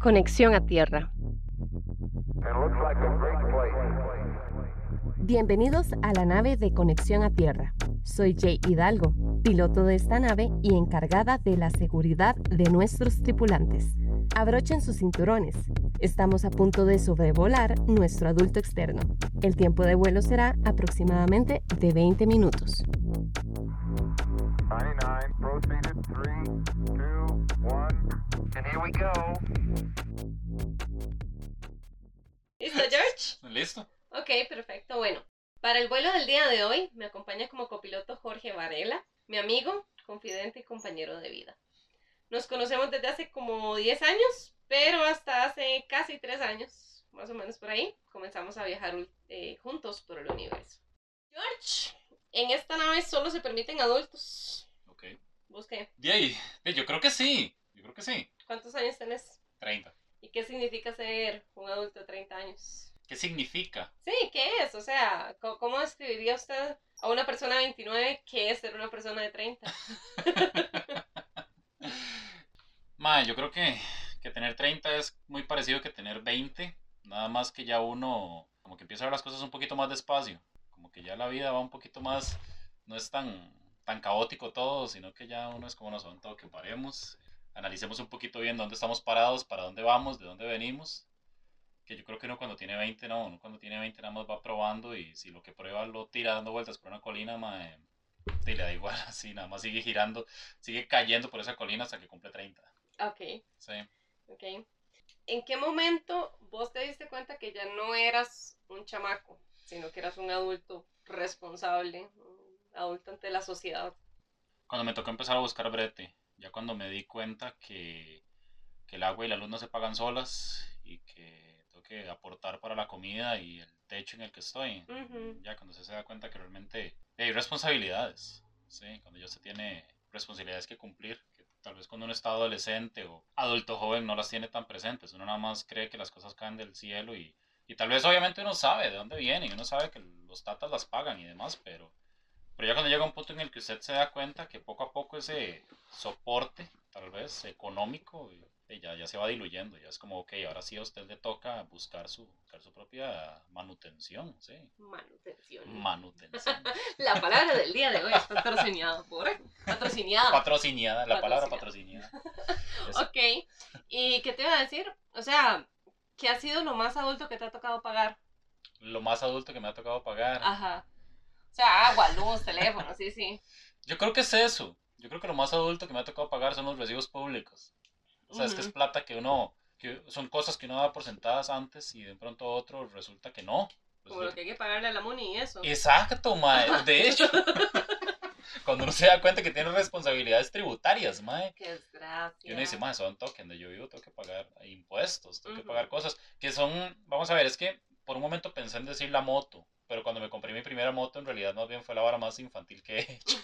Conexión a Tierra. Bienvenidos a la nave de Conexión a Tierra. Soy Jay Hidalgo, piloto de esta nave y encargada de la seguridad de nuestros tripulantes. Abrochen sus cinturones. Estamos a punto de sobrevolar nuestro adulto externo. El tiempo de vuelo será aproximadamente de 20 minutos. 99, proceeded, 3, 2, 1, and here we go. ¿Listo, George? Listo. Ok, perfecto. Bueno, para el vuelo del día de hoy me acompaña como copiloto Jorge Varela, mi amigo, confidente y compañero de vida. Nos conocemos desde hace como 10 años, pero hasta hace casi 3 años, más o menos por ahí, comenzamos a viajar juntos por el universo. George, en esta nave solo se permiten adultos. Ok. ¿Vos qué? Yo creo que sí, ¿Cuántos años tenés? 30. ¿Y qué significa ser un adulto de 30 años? ¿Qué significa? Sí, ¿qué es? O sea, ¿cómo describiría usted a una persona de 29 qué es ser una persona de 30? Mae, yo creo que tener 30 es muy parecido que tener 20, nada más que ya uno como que empieza a ver las cosas un poquito más despacio, como que ya la vida va un poquito más, no es tan caótico todo, sino que ya uno es como nos han todo que paremos, analicemos un poquito bien dónde estamos parados, para dónde vamos, de dónde venimos, que yo creo que uno cuando tiene 20 nada más va probando y si lo que prueba lo tira dando vueltas por una colina, mae, y le da igual, así nada más sigue girando, sigue cayendo por esa colina hasta que cumple 30. Okay. Sí. Okay. ¿En qué momento vos te diste cuenta que ya no eras un chamaco, sino que eras un adulto responsable, un adulto ante la sociedad? Cuando me tocó empezar a buscar brete, ya cuando me di cuenta que el agua y la luz no se pagan solas y que tengo que aportar para la comida y el techo en el que estoy. Uh-huh. Ya cuando se da cuenta que realmente hay responsabilidades, sí, cuando ya se tiene responsabilidades que cumplir. Tal vez cuando uno está adolescente o adulto joven no las tiene tan presentes. Uno nada más cree que las cosas caen del cielo y tal vez obviamente uno sabe de dónde vienen. Uno sabe que los tatas las pagan y demás, pero ya cuando llega un punto en el que usted se da cuenta que poco a poco ese soporte, tal vez económico, ya se va diluyendo. Ya es como, ok, ahora sí a usted le toca buscar su propia manutención, ¿sí? Manutención. La palabra del día de hoy está patrocinada. Ok, ¿y qué te iba a decir? O sea, ¿qué ha sido lo más adulto que te ha tocado pagar? Lo más adulto que me ha tocado pagar. Ajá. O sea, agua, luz, teléfono, sí. Yo creo que es eso. Yo creo que lo más adulto que me ha tocado pagar son los recibos públicos. O sea, es que es plata que son cosas que uno da por sentadas antes y de pronto otro resulta que no. Como lo que hay que pagarle a la MUNI y eso. Exacto, mae. De hecho, cuando uno se da cuenta que tiene responsabilidades tributarias, mae. Qué desgracia. Y uno dice, mae, son token de yo vivo, tengo que pagar impuestos, tengo que pagar cosas que son, vamos a ver, es que por un momento pensé en decir la moto, pero cuando me compré mi primera moto, en realidad más bien fue la vara más infantil que he hecho.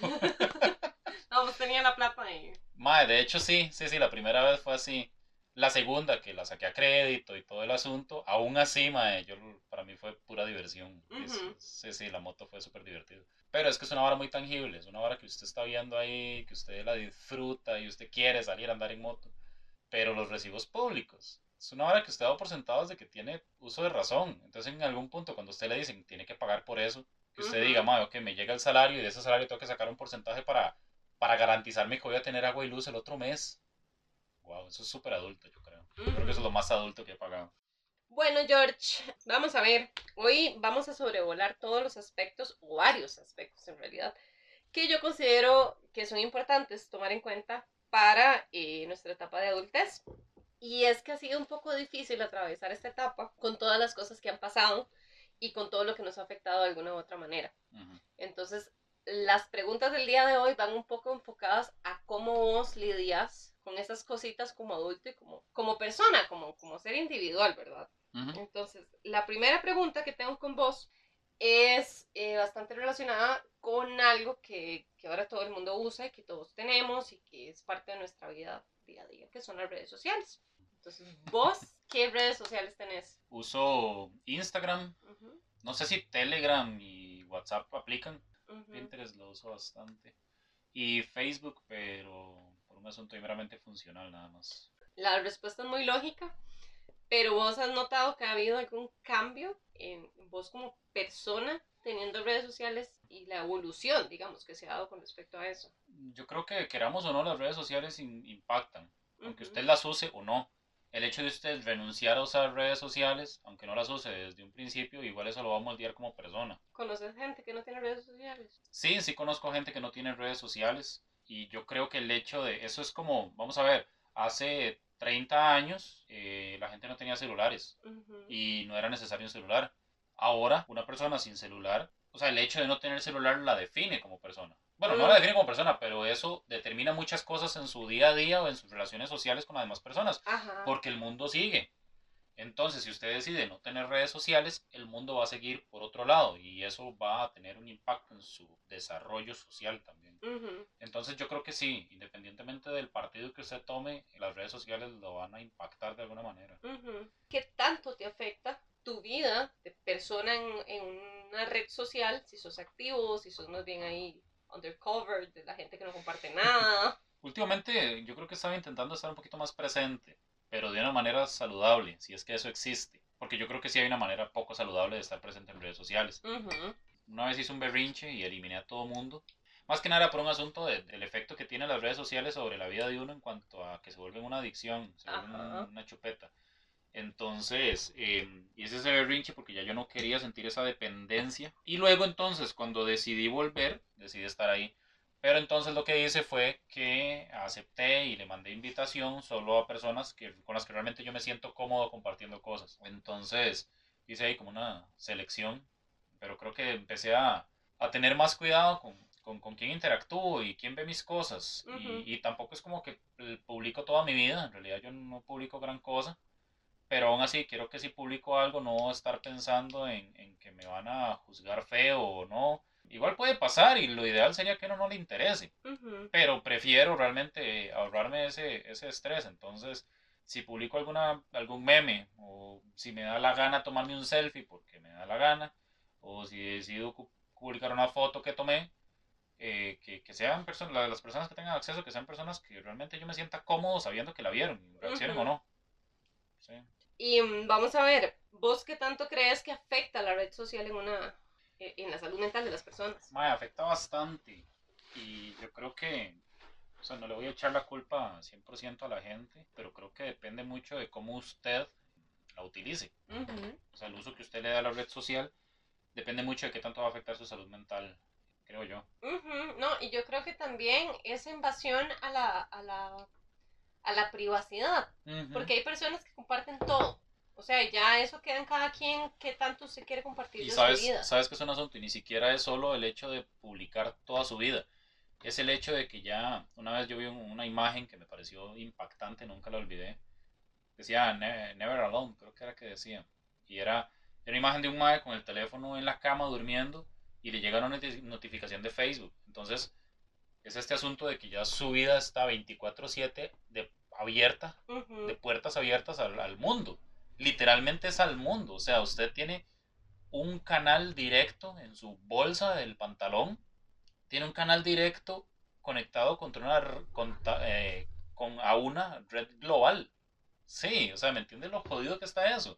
No, pues tenía la plata ahí. Mae, de hecho sí, la primera vez fue así. La segunda, que la saqué a crédito y todo el asunto, aún así, mae, para mí fue pura diversión. Uh-huh. Sí, la moto fue súper divertida. Pero es que es una vara muy tangible, es una vara que usted está viendo ahí, que usted la disfruta y usted quiere salir a andar en moto. Pero los recibos públicos, es una vara que usted da por sentado desde que tiene uso de razón. Entonces, en algún punto, cuando usted le dicen, tiene que pagar por eso, que usted diga, mae, ok, me llega el salario y de ese salario tengo que sacar un porcentaje para garantizarme que voy a tener agua y luz el otro mes. Wow, eso es súper adulto, yo creo. Uh-huh. Yo creo que eso es lo más adulto que he pagado. Bueno, George, vamos a ver. Hoy vamos a sobrevolar todos los aspectos, o varios aspectos en realidad, que yo considero que son importantes tomar en cuenta para nuestra etapa de adultez. Y es que ha sido un poco difícil atravesar esta etapa con todas las cosas que han pasado y con todo lo que nos ha afectado de alguna u otra manera. Uh-huh. Entonces, las preguntas del día de hoy van un poco enfocadas a cómo vos lidias con esas cositas como adulto y como persona, como ser individual, ¿verdad? Uh-huh. Entonces, la primera pregunta que tengo con vos es bastante relacionada con algo que ahora todo el mundo usa y que todos tenemos y que es parte de nuestra vida día a día, que son las redes sociales. Entonces, ¿vos qué redes sociales tenés? Uso Instagram, No sé si Telegram y WhatsApp aplican. Pinterest lo uso bastante. Y Facebook, pero por un asunto meramente funcional nada más. La respuesta es muy lógica, pero vos has notado que ha habido algún cambio en vos como persona teniendo redes sociales y la evolución, digamos, que se ha dado con respecto a eso. Yo creo que queramos o no, las redes sociales impactan, aunque usted las use o no. El hecho de usted renunciar a usar redes sociales, aunque no las use desde un principio, igual eso lo va a moldear como persona. ¿Conoces gente que no tiene redes sociales? Sí, sí conozco gente que no tiene redes sociales. Y yo creo que el hecho de... Eso es como, vamos a ver, hace 30 años la gente no tenía celulares. Y no era necesario un celular. Ahora, una persona sin celular... O sea, el hecho de no tener celular la define como persona. Bueno, no la define como persona, pero eso determina muchas cosas en su día a día o en sus relaciones sociales con las demás personas. Ajá. Porque el mundo sigue. Entonces, si usted decide no tener redes sociales, el mundo va a seguir por otro lado y eso va a tener un impacto en su desarrollo social también. Entonces, yo creo que sí, independientemente del partido que usted tome, las redes sociales lo van a impactar de alguna manera. ¿Qué tanto te afecta tu vida de persona en una red social? Si sos activo, si sos más bien ahí undercover, de la gente que no comparte nada. Últimamente yo creo que estaba intentando estar un poquito más presente, pero de una manera saludable, si es que eso existe, porque yo creo que sí hay una manera poco saludable de estar presente en redes sociales. Una vez hice un berrinche y eliminé a todo mundo, más que nada por un asunto del efecto que tienen las redes sociales sobre la vida de uno en cuanto a que se vuelven una adicción, se vuelven una chupeta. Entonces, hice ese berrinche porque ya yo no quería sentir esa dependencia. Y luego entonces, cuando decidí volver, decidí estar ahí. Pero entonces lo que hice fue que acepté y le mandé invitación solo a personas con las que realmente yo me siento cómodo compartiendo cosas. Entonces, hice ahí como una selección. Pero creo que empecé a tener más cuidado con quién interactúo y quién ve mis cosas. Y tampoco es como que publico toda mi vida. En realidad yo no publico gran cosa. Pero aún así, quiero que si publico algo, no estar pensando en que me van a juzgar feo o no. Igual puede pasar y lo ideal sería que no le interese. Pero prefiero realmente ahorrarme ese estrés. Entonces, si publico algún meme, o si me da la gana tomarme un selfie porque me da la gana, o si decido publicar una foto que tomé, que sean las personas que tengan acceso, que sean personas que realmente yo me sienta cómodo sabiendo que la vieron, reaccionen o no. Sí. Y vamos a ver, ¿vos qué tanto crees que afecta la red social en la salud mental de las personas? Afecta bastante. Y yo creo que, o sea, no le voy a echar la culpa 100% a la gente, pero creo que depende mucho de cómo usted la utilice. O sea, el uso que usted le da a la red social depende mucho de qué tanto va a afectar su salud mental, creo yo. No, y yo creo que también esa invasión a la privacidad, porque hay personas que comparten todo, o sea, ya eso queda en cada quien qué tanto se quiere compartir de su vida. Sabes que es un asunto, y ni siquiera es solo el hecho de publicar toda su vida, es el hecho de que ya, una vez yo vi una imagen que me pareció impactante, nunca la olvidé, decía Never Alone, creo que era que decía, y era una imagen de un mae con el teléfono en la cama durmiendo, y le llega una notificación de Facebook, entonces... Es este asunto de que ya su vida está 24/7 abierta, de puertas abiertas al mundo. Literalmente es al mundo. O sea, usted tiene un canal directo en su bolsa del pantalón. Tiene un canal directo conectado a una red global. Sí, o sea, ¿me entiende lo jodido que está eso?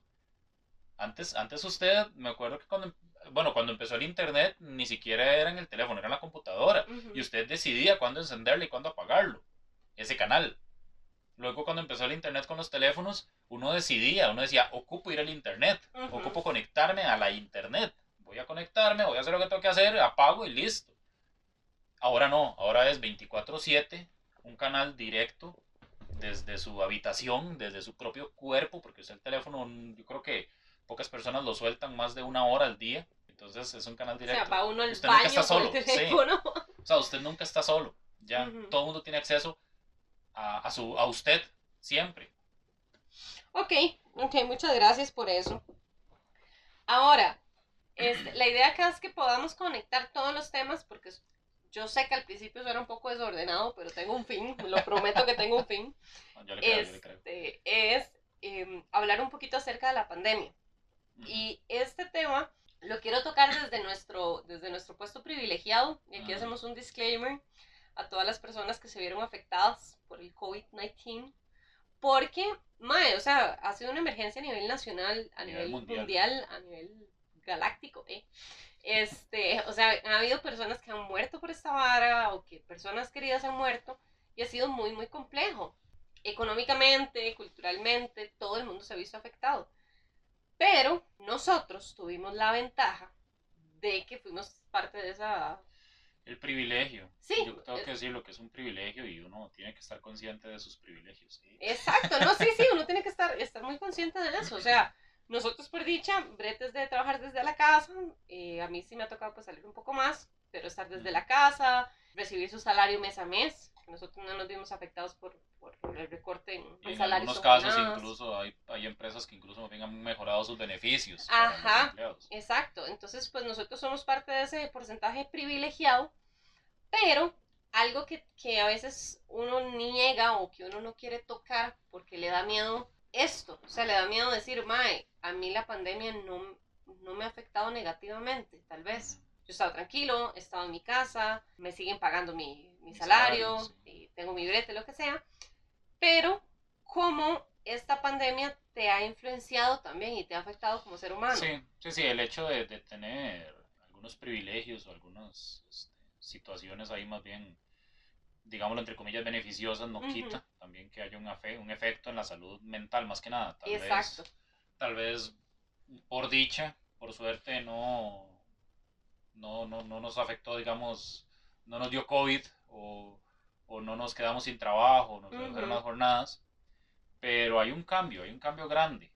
Antes usted, me acuerdo que cuando empezó el internet, ni siquiera era en el teléfono, era en la computadora. Y usted decidía cuándo encenderlo y cuándo apagarlo, ese canal. Luego cuando empezó el internet con los teléfonos, uno decía, ocupo ir al internet, ocupo conectarme a la internet. Voy a conectarme, voy a hacer lo que tengo que hacer, apago y listo. Ahora no, ahora es 24/7, un canal directo desde su habitación, desde su propio cuerpo, porque es el teléfono, yo creo que pocas personas lo sueltan más de 1 hora al día. Entonces es un canal directo. O sea, va uno al baño, nunca está solo. Sí. O sea, usted nunca está solo. Ya todo el mundo tiene acceso a usted siempre. Ok, muchas gracias por eso. Ahora, la idea acá es que podamos conectar todos los temas, porque yo sé que al principio eso era un poco desordenado, pero tengo un fin, lo prometo que tengo un fin. Yo le creo, hablar un poquito acerca de la pandemia. Y este tema Lo quiero tocar desde nuestro puesto privilegiado, y aquí hacemos un disclaimer a todas las personas que se vieron afectadas por el COVID-19, porque, mae, o sea, ha sido una emergencia a nivel nacional, a nivel mundial, a nivel galáctico, o sea, ha habido personas que han muerto por esta vara, o que personas queridas han muerto, y ha sido muy, muy complejo. Económicamente, culturalmente, todo el mundo se ha visto afectado. Pero nosotros tuvimos la ventaja de que fuimos parte de esa... El privilegio. Sí. Yo tengo que decir lo que es un privilegio y uno tiene que estar consciente de sus privilegios. ¿Sí? Exacto, no, sí, uno tiene que estar muy consciente de eso. O sea, nosotros por dicha, bretes de trabajar desde la casa, a mí sí me ha tocado pues salir un poco más, pero estar desde la casa, recibir su salario mes a mes. Nosotros no nos vimos afectados por el recorte en salarios. En algunos casos incluso hay empresas que incluso han mejorado sus beneficios. Ajá, exacto. Entonces, pues nosotros somos parte de ese porcentaje privilegiado, pero algo que a veces uno niega o que uno no quiere tocar porque le da miedo esto. O sea, le da miedo decir, mae, a mí la pandemia no me ha afectado negativamente, tal vez. Yo estaba tranquilo, he estado en mi casa, me siguen pagando mi salario, sí. Y tengo mi brete, lo que sea. Pero, ¿cómo esta pandemia te ha influenciado también y te ha afectado como ser humano? Sí, el hecho de tener algunos privilegios o algunas situaciones ahí más bien, digámoslo entre comillas, beneficiosas, no quita también que haya un efecto en la salud mental, más que nada. Exacto. Tal vez, por dicha, por suerte, no nos afectó, digamos, no nos dio COVID o no nos quedamos sin trabajo, nos redujeron las jornadas, pero hay un cambio grande.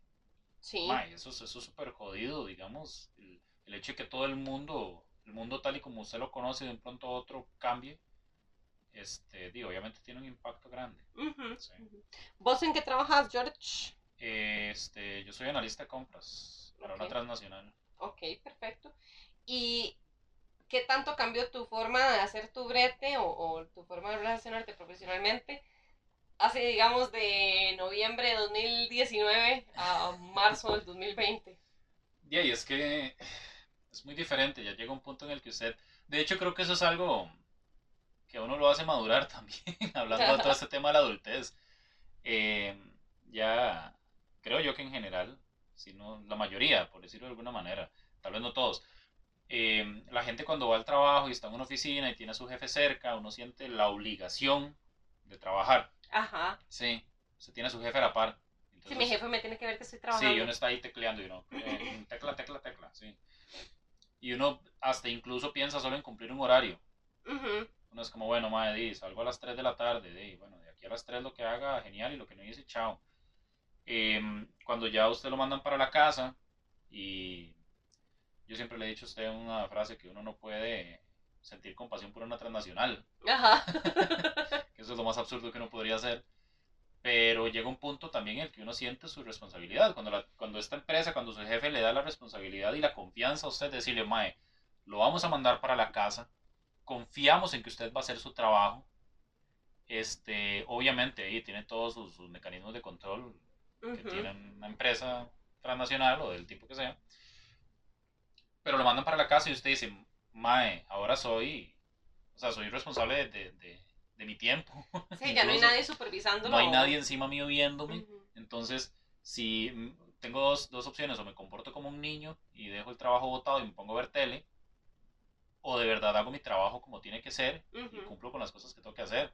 Sí. May, eso es súper jodido, digamos, el hecho de que todo el mundo tal y como usted lo conoce, de un pronto a otro cambie, obviamente tiene un impacto grande. Sí. ¿Vos en qué trabajas, George? Yo soy analista de compras para una transnacional. Ok, perfecto. ¿Y qué tanto cambió tu forma de hacer tu brete o tu forma de relacionarte profesionalmente hace, digamos, de noviembre de 2019 a marzo del 2020? Yeah, y es que es muy diferente, ya llega un punto en el que usted... De hecho, creo que eso es algo que a uno lo hace madurar también, hablando de todo este tema de la adultez. Ya creo yo que en general, sino la mayoría, por decirlo de alguna manera, tal vez no todos... la gente cuando va al trabajo y está en una oficina y tiene a su jefe cerca, uno siente la obligación de trabajar. Ajá. Sí, se tiene a su jefe a la par. Entonces, sí, mi jefe me tiene que ver que estoy trabajando. Sí, uno está ahí tecleando y uno, tecla, sí. Y uno hasta incluso piensa solo en cumplir un horario. Uno es como, bueno, madre, salgo a las 3 de la tarde, de aquí a las 3 lo que haga, genial, y lo que no hice, chao. Cuando ya usted lo mandan para la casa y... Yo siempre le he dicho a usted una frase que uno no puede sentir compasión por una transnacional. Ajá. Que eso es lo más absurdo que uno podría hacer. Pero llega un punto también en el que uno siente su responsabilidad. Cuando esta empresa, cuando su jefe le da la responsabilidad y la confianza a usted, de decirle, mae, lo vamos a mandar para la casa, confiamos en que usted va a hacer su trabajo. Obviamente ahí tiene todos sus mecanismos de control que tiene una empresa transnacional o del tipo que sea. Pero lo mandan para la casa y usted dice, mae, ahora soy responsable de mi tiempo. Sí, incluso, ya no hay nadie supervisándolo. No hay nadie encima mío viéndome. Entonces, si tengo dos opciones, o me comporto como un niño y dejo el trabajo botado y me pongo a ver tele, o de verdad hago mi trabajo como tiene que ser y cumplo con las cosas que tengo que hacer.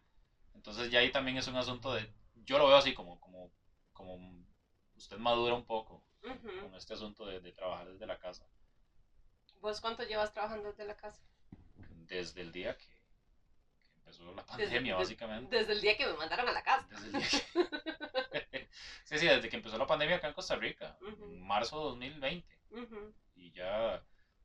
Entonces ya ahí también es un asunto de, yo lo veo así como usted madura un poco con este asunto de trabajar desde la casa. ¿Vos cuánto llevas trabajando desde la casa? Desde el día que empezó la pandemia, básicamente. Desde el día que me mandaron a la casa. Desde el día que... sí, desde que empezó la pandemia acá en Costa Rica, en marzo de 2020. Y ya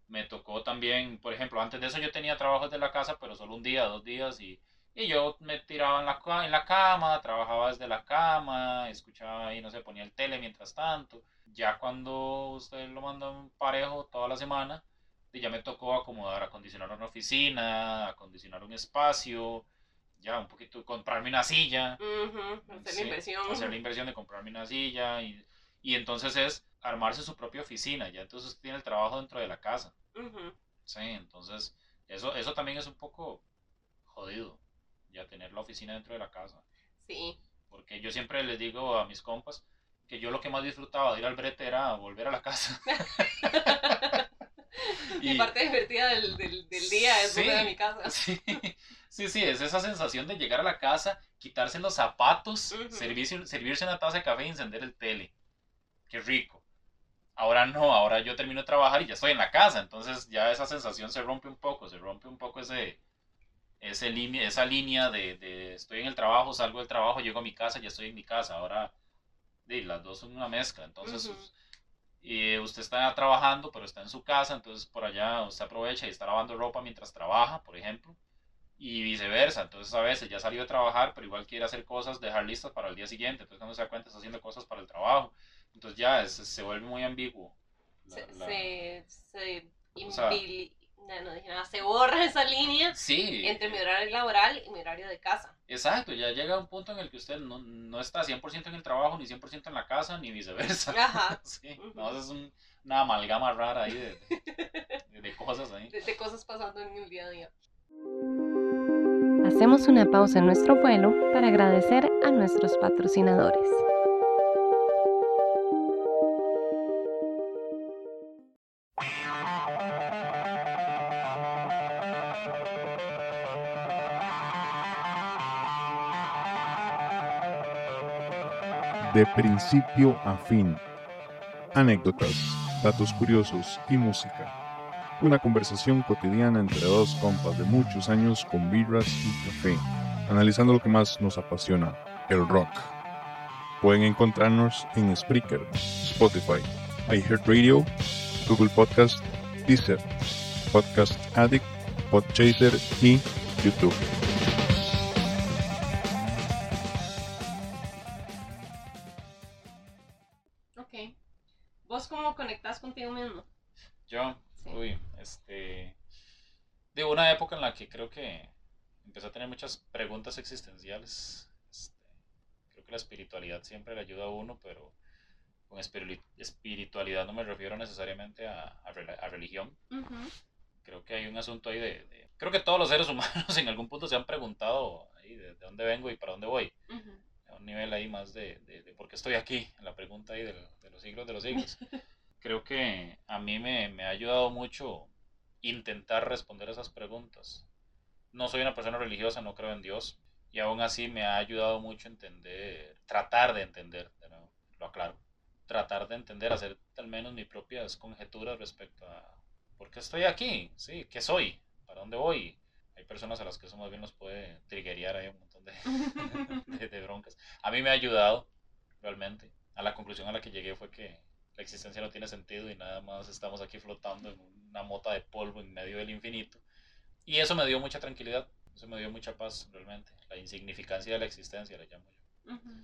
me tocó también, por ejemplo, antes de eso yo tenía trabajos de la casa, pero solo un día, 2 días, y yo me tiraba en la cama, trabajaba desde la cama, escuchaba y no sé, ponía el tele mientras tanto. Ya cuando ustedes lo mandan parejo toda la semana, y ya me tocó acomodar, acondicionar una oficina, acondicionar un espacio, ya un poquito comprarme una silla. Hacer la inversión de comprarme una silla. Y Y entonces es armarse su propia oficina, ya entonces usted tiene el trabajo dentro de la casa. Uh-huh. Sí, entonces eso también es un poco jodido, ya tener la oficina dentro de la casa. Sí. Porque yo siempre les digo a mis compas que yo lo que más disfrutaba de ir al brete era volver a la casa. Mi parte divertida del día es volver a mi casa. Sí, es esa sensación de llegar a la casa, quitarse los zapatos, uh-huh, servirse una taza de café y encender el tele. Qué rico. Ahora no, ahora yo termino de trabajar y ya estoy en la casa, entonces ya esa sensación se rompe un poco esa línea de estoy en el trabajo, salgo del trabajo, llego a mi casa, ya estoy en mi casa. Ahora las dos son una mezcla, entonces uh-huh, usted está trabajando pero está en su casa, entonces por allá usted aprovecha y está lavando ropa mientras trabaja, por ejemplo, y viceversa. Entonces a veces ya salió a trabajar pero igual quiere hacer cosas, dejar listas para el día siguiente, entonces cuando se da cuenta está haciendo cosas para el trabajo. Entonces ya se vuelve muy ambiguo. Se borra esa línea entre mi horario laboral y mi horario de casa. Exacto, ya llega un punto en el que usted no está 100% en el trabajo, ni 100% en la casa, ni viceversa. Ajá. Sí, uh-huh. No, es una amalgama rara ahí de cosas ahí. De cosas pasando en el día a día. Hacemos una pausa en nuestro vuelo para agradecer a nuestros patrocinadores. De principio a fin. Anécdotas, datos curiosos y música. Una conversación cotidiana entre dos compas de muchos años con birras y café, analizando lo que más nos apasiona, el rock. Pueden encontrarnos en Spreaker, Spotify, iHeartRadio, Google Podcast, Deezer, Podcast Addict, Podchaser y YouTube. De una época en la que creo que empecé a tener muchas preguntas existenciales. Creo que la espiritualidad siempre le ayuda a uno, pero con espiritualidad no me refiero necesariamente a religión. Uh-huh. Creo que hay un asunto ahí creo que todos los seres humanos en algún punto se han preguntado ahí de dónde vengo y para dónde voy. Uh-huh. A un nivel ahí más de por qué estoy aquí, la pregunta ahí de los siglos de los siglos. Creo que a mí me ha ayudado mucho intentar responder esas preguntas. No soy una persona religiosa, no creo en Dios, y aún así me ha ayudado mucho tratar de entender, hacer al menos mis propias conjeturas respecto a por qué estoy aquí, ¿sí? ¿Qué soy? ¿Para dónde voy? Hay personas a las que eso más bien nos puede triggerear, hay un montón de broncas. A mí me ha ayudado, realmente. A la conclusión a la que llegué fue que la existencia no tiene sentido y nada más estamos aquí flotando en una mota de polvo en medio del infinito. Y eso me dio mucha tranquilidad, eso me dio mucha paz realmente. La insignificancia de la existencia, la llamo yo. Uh-huh.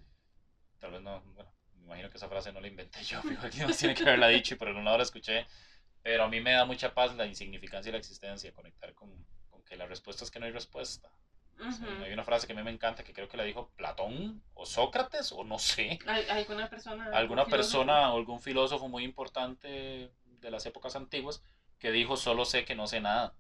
Tal vez no, bueno, me imagino que esa frase no la inventé yo, alguien más tiene que haberla dicho y por algún lado la escuché. Pero a mí me da mucha paz la insignificancia de la existencia, conectar con que la respuesta es que no hay respuesta. Uh-huh. Sí, hay una frase que a mí me encanta que creo que la dijo Platón o Sócrates o no sé. ¿Alguna persona o algún filósofo muy importante de las épocas antiguas que dijo solo sé que no sé nada?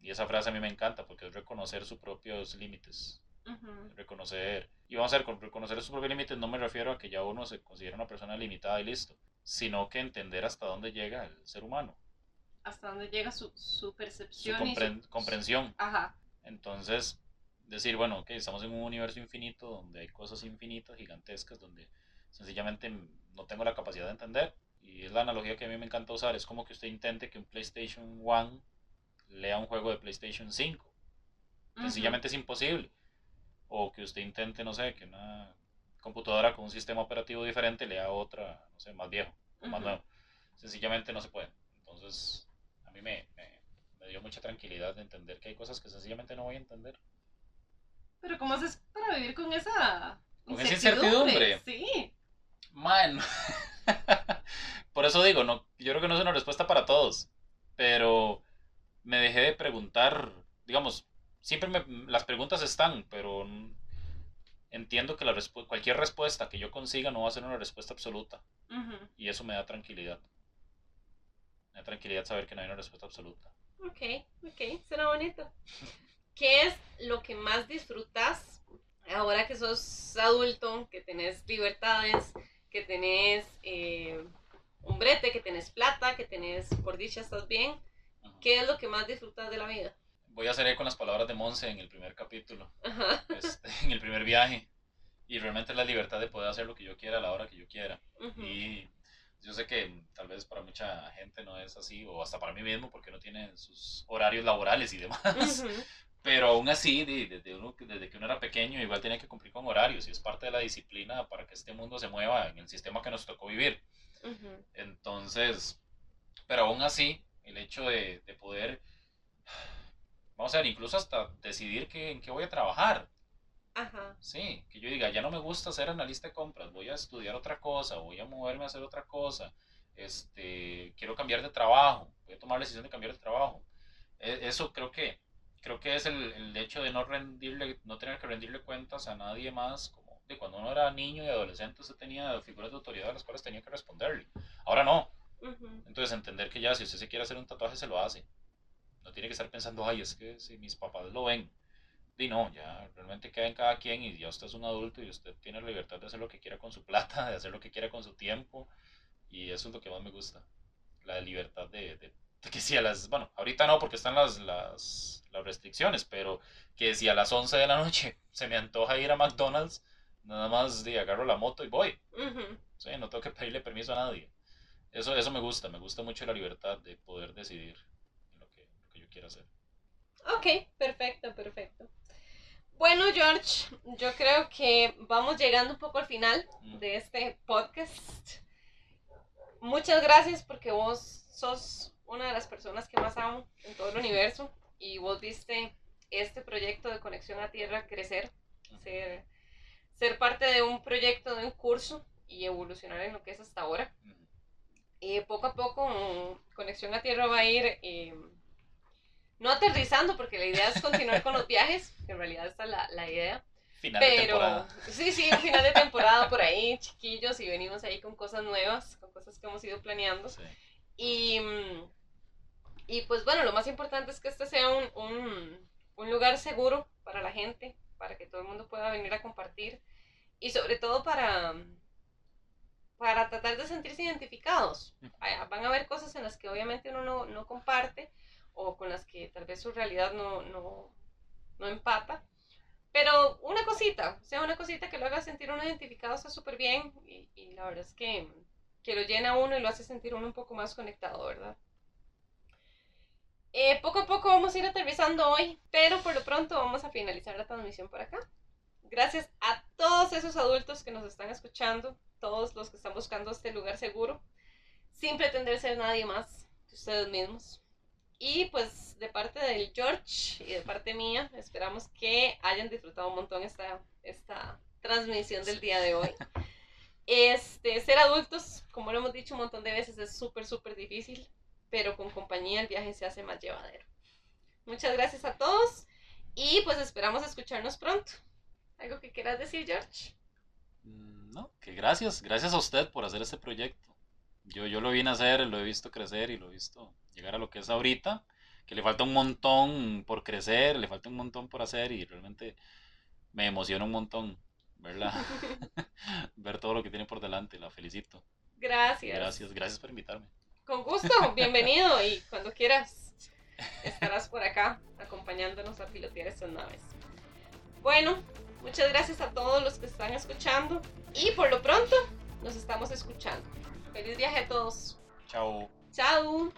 Y esa frase a mí me encanta porque es reconocer sus propios límites. Uh-huh. Reconocer sus propios límites no me refiero a que ya uno se considera una persona limitada y listo, sino que entender hasta dónde llega el ser humano. Hasta dónde llega su percepción. Su comprensión. Ajá. Entonces decir, bueno, ok, estamos en un universo infinito donde hay cosas infinitas, gigantescas, donde sencillamente no tengo la capacidad de entender. Y es la analogía que a mí me encanta usar. Es como que usted intente que un PlayStation 1 lea un juego de PlayStation 5. Uh-huh. Sencillamente es imposible. O que usted intente, no sé, que una computadora con un sistema operativo diferente lea otra, no sé, más viejo, uh-huh, más nuevo. Sencillamente no se puede. Entonces, a mí me dio mucha tranquilidad de entender que hay cosas que sencillamente no voy a entender. Pero ¿cómo haces para vivir con esa incertidumbre? Sí. Man. Por eso digo, no, yo creo que no es una respuesta para todos. Pero me dejé de preguntar, digamos, siempre las preguntas están, pero entiendo que la cualquier respuesta que yo consiga no va a ser una respuesta absoluta. Uh-huh. Y eso me da tranquilidad. Me da tranquilidad saber que no hay una respuesta absoluta. Ok, suena bonito. ¿Qué es lo que más disfrutas ahora que sos adulto, que tenés libertades, que tenés un brete, que tenés plata, que tenés, por dicha, estás bien? Ajá. ¿Qué es lo que más disfrutas de la vida? Voy a hacer eco con las palabras de Monse en el primer capítulo, en el primer viaje. Y realmente es la libertad de poder hacer lo que yo quiera a la hora que yo quiera. Uh-huh. Y yo sé que tal vez para mucha gente no es así, o hasta para mí mismo, porque no tiene sus horarios laborales y demás. Uh-huh. Pero aún así, desde que uno era pequeño, igual tenía que cumplir con horarios, y es parte de la disciplina para que este mundo se mueva en el sistema que nos tocó vivir. Uh-huh. Entonces, pero aún así, el hecho de poder, vamos a ver, incluso hasta decidir en qué voy a trabajar. Ajá. Sí, que yo diga, ya no me gusta ser analista de compras, voy a estudiar otra cosa, voy a moverme a hacer otra cosa, quiero cambiar de trabajo, voy a tomar la decisión de cambiar de trabajo. Eso creo que es el hecho de no tener que rendirle cuentas a nadie más, como de cuando uno era niño y adolescente, usted tenía figuras de autoridad a las cuales tenía que responderle. Ahora no. Uh-huh. Entonces entender que ya, si usted se quiere hacer un tatuaje, se lo hace. No tiene que estar pensando, ay, es que si mis papás lo ven. Y no, ya realmente queda en cada quien, y ya usted es un adulto y usted tiene la libertad de hacer lo que quiera con su plata, de hacer lo que quiera con su tiempo, y eso es lo que más me gusta, la libertad de que si a las, bueno, ahorita no porque están las restricciones, pero que si a las 11 de la noche se me antoja ir a McDonald's, nada más agarro la moto y voy. Uh-huh. Sí, no tengo que pedirle permiso a nadie. Eso me gusta mucho la libertad de poder decidir lo que yo quiero hacer. Ok, perfecto. Bueno, George, yo creo que vamos llegando un poco al final de este podcast. Muchas gracias, porque vos sos una de las personas que más amo en todo el universo, y vos viste este proyecto de Conexión a Tierra crecer, ser parte de un proyecto, de un curso, y evolucionar en lo que es hasta ahora. Poco a poco Conexión a Tierra va a ir... no aterrizando, porque la idea es continuar con los viajes, que en realidad esta es la idea. Final de temporada. Sí, final de temporada por ahí, chiquillos, y venimos ahí con cosas nuevas, con cosas que hemos ido planeando. Sí. Y pues bueno, lo más importante es que este sea un lugar seguro para la gente, para que todo el mundo pueda venir a compartir, y sobre todo para tratar de sentirse identificados. Van a haber cosas en las que obviamente uno no comparte, o con las que tal vez su realidad no empata, pero una cosita que lo haga sentir uno identificado está súper bien, y la verdad es que lo llena a uno y lo hace sentir uno un poco más conectado, ¿verdad? Poco a poco vamos a ir aterrizando hoy, pero por lo pronto vamos a finalizar la transmisión por acá. Gracias a todos esos adultos que nos están escuchando, todos los que están buscando este lugar seguro, sin pretender ser nadie más que ustedes mismos. Y pues de parte del George y de parte mía, esperamos que hayan disfrutado un montón esta transmisión del día de hoy. Ser adultos, como lo hemos dicho un montón de veces, es súper difícil, pero con compañía el viaje se hace más llevadero. Muchas gracias a todos, y pues esperamos escucharnos pronto. ¿Algo que quieras decir, George? No, que gracias a usted por hacer este proyecto. Yo lo vine a hacer, lo he visto crecer y lo he visto llegar a lo que es ahorita, que le falta un montón por crecer, le falta un montón por hacer, y realmente me emociona un montón ver todo lo que tiene por delante. La felicito. Gracias por invitarme. Con gusto, bienvenido, y cuando quieras estarás por acá acompañándonos a pilotear estas naves. Bueno, muchas gracias a todos los que están escuchando, y por lo pronto nos estamos escuchando. Feliz viaje a todos. Chao.